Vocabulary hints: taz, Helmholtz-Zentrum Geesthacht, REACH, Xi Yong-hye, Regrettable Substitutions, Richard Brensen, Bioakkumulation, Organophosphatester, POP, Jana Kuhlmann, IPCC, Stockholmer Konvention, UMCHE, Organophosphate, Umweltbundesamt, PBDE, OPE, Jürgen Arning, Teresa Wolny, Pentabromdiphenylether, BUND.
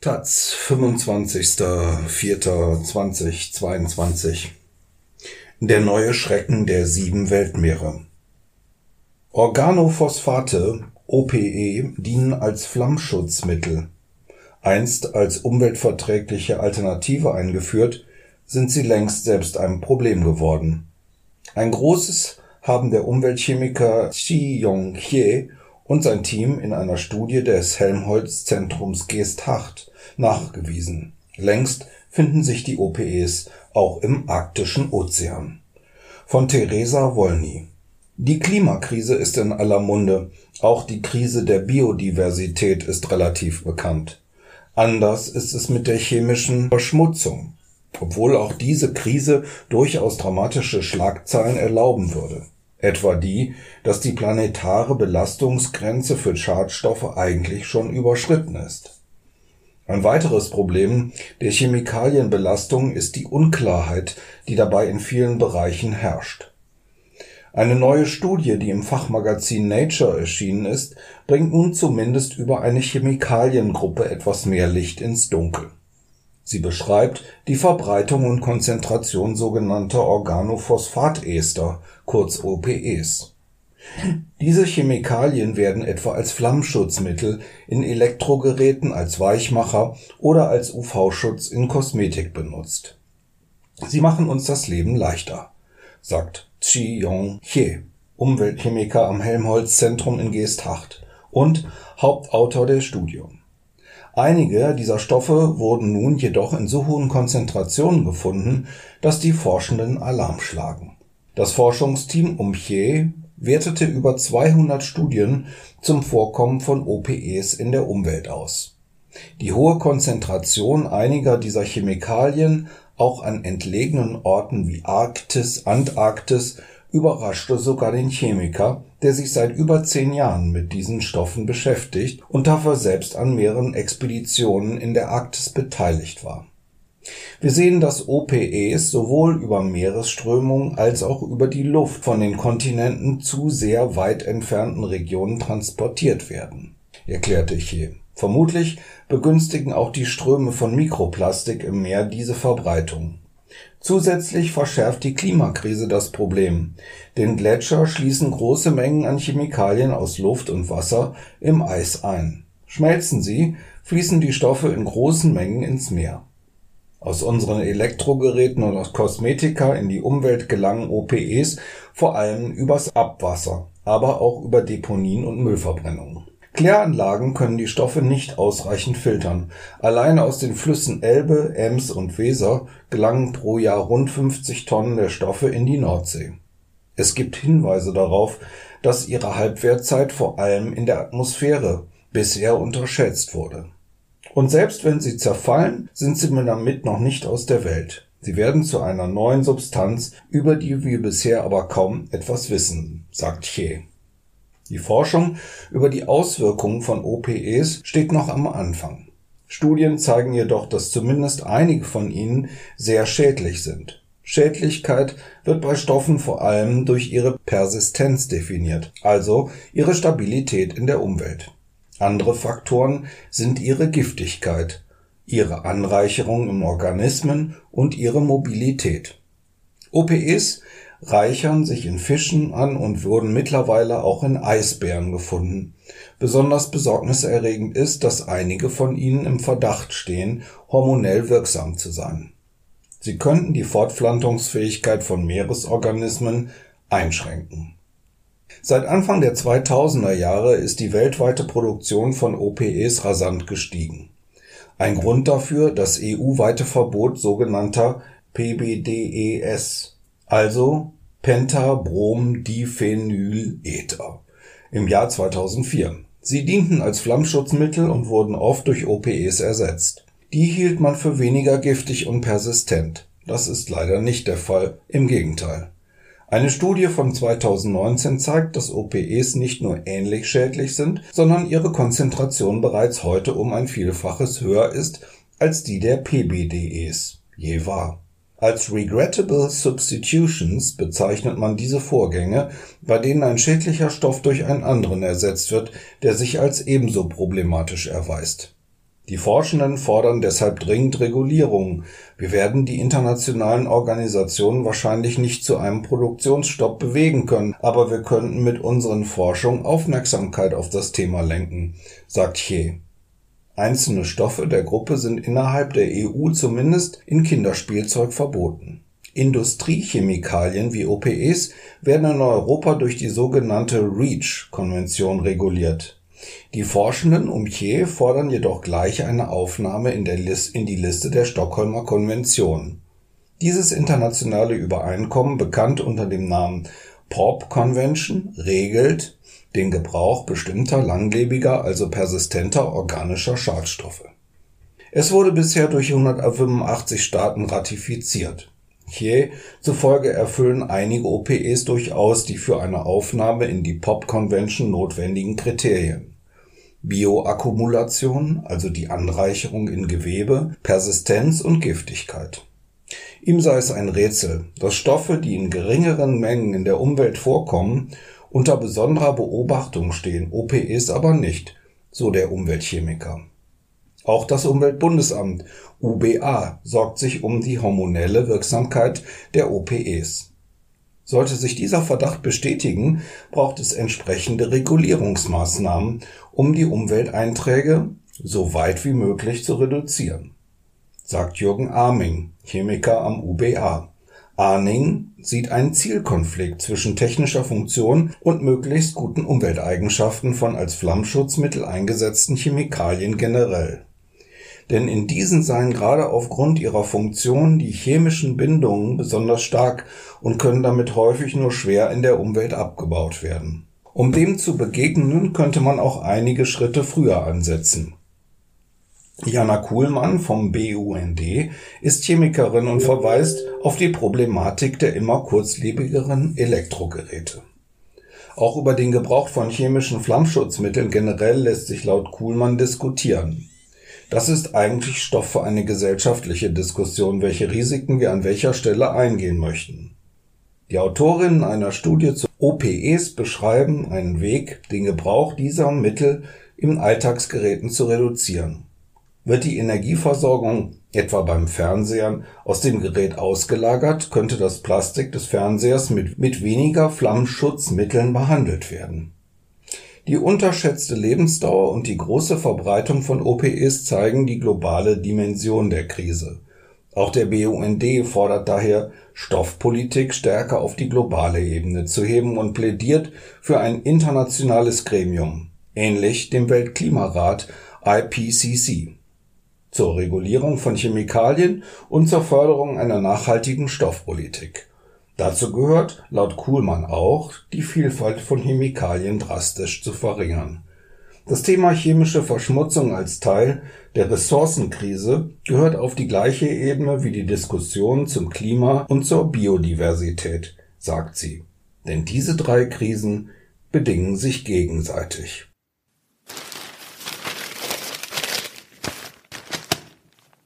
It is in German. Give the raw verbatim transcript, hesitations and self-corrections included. taz, fünfundzwanzigster vierter zweitausendzweiundzwanzig. Der neue Schrecken der sieben Weltmeere. Organophosphate, O P E, dienen als Flammschutzmittel. Einst als umweltverträgliche Alternative eingeführt, sind sie längst selbst ein Problem geworden. Ein großes haben der Umweltchemiker Xi Yong-hye und sein Team in einer Studie des Helmholtz-Zentrums Geesthacht nachgewiesen. Längst finden sich die O P Es auch im arktischen Ozean. Von Teresa Wolny. Die Klimakrise ist in aller Munde. Auch die Krise der Biodiversität ist relativ bekannt. Anders ist es mit der chemischen Verschmutzung, obwohl auch diese Krise durchaus dramatische Schlagzeilen erlauben würde. Etwa die, dass die planetare Belastungsgrenze für Schadstoffe eigentlich schon überschritten ist. Ein weiteres Problem der Chemikalienbelastung ist die Unklarheit, die dabei in vielen Bereichen herrscht. Eine neue Studie, die im Fachmagazin Nature erschienen ist, bringt nun zumindest über eine Chemikaliengruppe etwas mehr Licht ins Dunkel. Sie beschreibt die Verbreitung und Konzentration sogenannter Organophosphatester, kurz O P Es. Diese Chemikalien werden etwa als Flammschutzmittel, in Elektrogeräten als Weichmacher oder als U V-Schutz in Kosmetik benutzt. Sie machen uns das Leben leichter, sagt Xi Yong-hye, Umweltchemiker am Helmholtz-Zentrum in Geesthacht und Hauptautor der Studie. Einige dieser Stoffe wurden nun jedoch in so hohen Konzentrationen gefunden, dass die Forschenden Alarm schlagen. Das Forschungsteam UMCHE wertete über zweihundert Studien zum Vorkommen von O P Es in der Umwelt aus. Die hohe Konzentration einiger dieser Chemikalien auch an entlegenen Orten wie Arktis, Antarktis überraschte sogar den Chemiker, der sich seit über zehn Jahren mit diesen Stoffen beschäftigt und dafür selbst an mehreren Expeditionen in der Arktis beteiligt war. Wir sehen, dass O P Es sowohl über Meeresströmungen als auch über die Luft von den Kontinenten zu sehr weit entfernten Regionen transportiert werden, erklärte ich hier. Vermutlich begünstigen auch die Ströme von Mikroplastik im Meer diese Verbreitung. Zusätzlich verschärft die Klimakrise das Problem. Denn Gletscher schließen große Mengen an Chemikalien aus Luft und Wasser im Eis ein. Schmelzen sie, fließen die Stoffe in großen Mengen ins Meer. Aus unseren Elektrogeräten und aus Kosmetika in die Umwelt gelangen O P Es vor allem übers Abwasser, aber auch über Deponien und Müllverbrennung. Kläranlagen können die Stoffe nicht ausreichend filtern. Alleine aus den Flüssen Elbe, Ems und Weser gelangen pro Jahr rund fünfzig Tonnen der Stoffe in die Nordsee. Es gibt Hinweise darauf, dass ihre Halbwertzeit vor allem in der Atmosphäre bisher unterschätzt wurde. Und selbst wenn sie zerfallen, sind sie damit noch nicht aus der Welt. Sie werden zu einer neuen Substanz, über die wir bisher aber kaum etwas wissen, sagt Xie. Die Forschung über die Auswirkungen von O P Es steht noch am Anfang. Studien zeigen jedoch, dass zumindest einige von ihnen sehr schädlich sind. Schädlichkeit wird bei Stoffen vor allem durch ihre Persistenz definiert, also ihre Stabilität in der Umwelt. Andere Faktoren sind ihre Giftigkeit, ihre Anreicherung im Organismen und ihre Mobilität. O P Es reichern sich in Fischen an und wurden mittlerweile auch in Eisbären gefunden. Besonders besorgniserregend ist, dass einige von ihnen im Verdacht stehen, hormonell wirksam zu sein. Sie könnten die Fortpflanzungsfähigkeit von Meeresorganismen einschränken. Seit Anfang der zweitausender Jahre ist die weltweite Produktion von O P Es rasant gestiegen. Ein Grund dafür das E U-weite Verbot sogenannter P B D Es, also Pentabromdiphenylether, im Jahr zweitausendvier. Sie dienten als Flammschutzmittel und wurden oft durch O P Es ersetzt. Die hielt man für weniger giftig und persistent. Das ist leider nicht der Fall, im Gegenteil. Eine Studie von zweitausendneunzehn zeigt, dass O P Es nicht nur ähnlich schädlich sind, sondern ihre Konzentration bereits heute um ein Vielfaches höher ist als die der P B D Es je war. Als Regrettable Substitutions bezeichnet man diese Vorgänge, bei denen ein schädlicher Stoff durch einen anderen ersetzt wird, der sich als ebenso problematisch erweist. Die Forschenden fordern deshalb dringend Regulierung. Wir werden die internationalen Organisationen wahrscheinlich nicht zu einem Produktionsstopp bewegen können, aber wir könnten mit unseren Forschungen Aufmerksamkeit auf das Thema lenken, sagt Xie. Einzelne Stoffe der Gruppe sind innerhalb der E U zumindest in Kinderspielzeug verboten. Industriechemikalien wie O P Es werden in Europa durch die sogenannte REACH-Konvention reguliert. Die Forschenden um Xie fordern jedoch gleich eine Aufnahme in, der List, in die Liste der Stockholmer Konvention. Dieses internationale Übereinkommen, bekannt unter dem Namen P O P-Convention, regelt den Gebrauch bestimmter langlebiger, also persistenter organischer Schadstoffe. Es wurde bisher durch hundertfünfundachtzig Staaten ratifiziert. Xie zufolge erfüllen einige O P Es durchaus die für eine Aufnahme in die P O P-Convention notwendigen Kriterien. Bioakkumulation, also die Anreicherung in Gewebe, Persistenz und Giftigkeit. Ihm sei es ein Rätsel, dass Stoffe, die in geringeren Mengen in der Umwelt vorkommen, unter besonderer Beobachtung stehen, O P Es aber nicht, so der Umweltchemiker. Auch das Umweltbundesamt, U B A, sorgt sich um die hormonelle Wirksamkeit der O P Es. Sollte sich dieser Verdacht bestätigen, braucht es entsprechende Regulierungsmaßnahmen, um die Umwelteinträge so weit wie möglich zu reduzieren, sagt Jürgen Arning, Chemiker am U B A. Arning sieht einen Zielkonflikt zwischen technischer Funktion und möglichst guten Umwelteigenschaften von als Flammschutzmittel eingesetzten Chemikalien generell. Denn in diesen seien gerade aufgrund ihrer Funktion die chemischen Bindungen besonders stark und können damit häufig nur schwer in der Umwelt abgebaut werden. Um dem zu begegnen, könnte man auch einige Schritte früher ansetzen. Jana Kuhlmann vom B U N D ist Chemikerin und verweist auf die Problematik der immer kurzlebigeren Elektrogeräte. Auch über den Gebrauch von chemischen Flammschutzmitteln generell lässt sich laut Kuhlmann diskutieren. Das ist eigentlich Stoff für eine gesellschaftliche Diskussion, welche Risiken wir an welcher Stelle eingehen möchten. Die Autorinnen einer Studie zu O P Es beschreiben einen Weg, den Gebrauch dieser Mittel in Alltagsgeräten zu reduzieren. Wird die Energieversorgung, etwa beim Fernseher, aus dem Gerät ausgelagert, könnte das Plastik des Fernsehers mit, mit weniger Flammschutzmitteln behandelt werden. Die unterschätzte Lebensdauer und die große Verbreitung von O P Es zeigen die globale Dimension der Krise. Auch der B U N D fordert daher, Stoffpolitik stärker auf die globale Ebene zu heben und plädiert für ein internationales Gremium, ähnlich dem Weltklimarat I P C C, zur Regulierung von Chemikalien und zur Förderung einer nachhaltigen Stoffpolitik. Dazu gehört, laut Kuhlmann auch, die Vielfalt von Chemikalien drastisch zu verringern. Das Thema chemische Verschmutzung als Teil der Ressourcenkrise gehört auf die gleiche Ebene wie die Diskussion zum Klima und zur Biodiversität, sagt sie. Denn diese drei Krisen bedingen sich gegenseitig.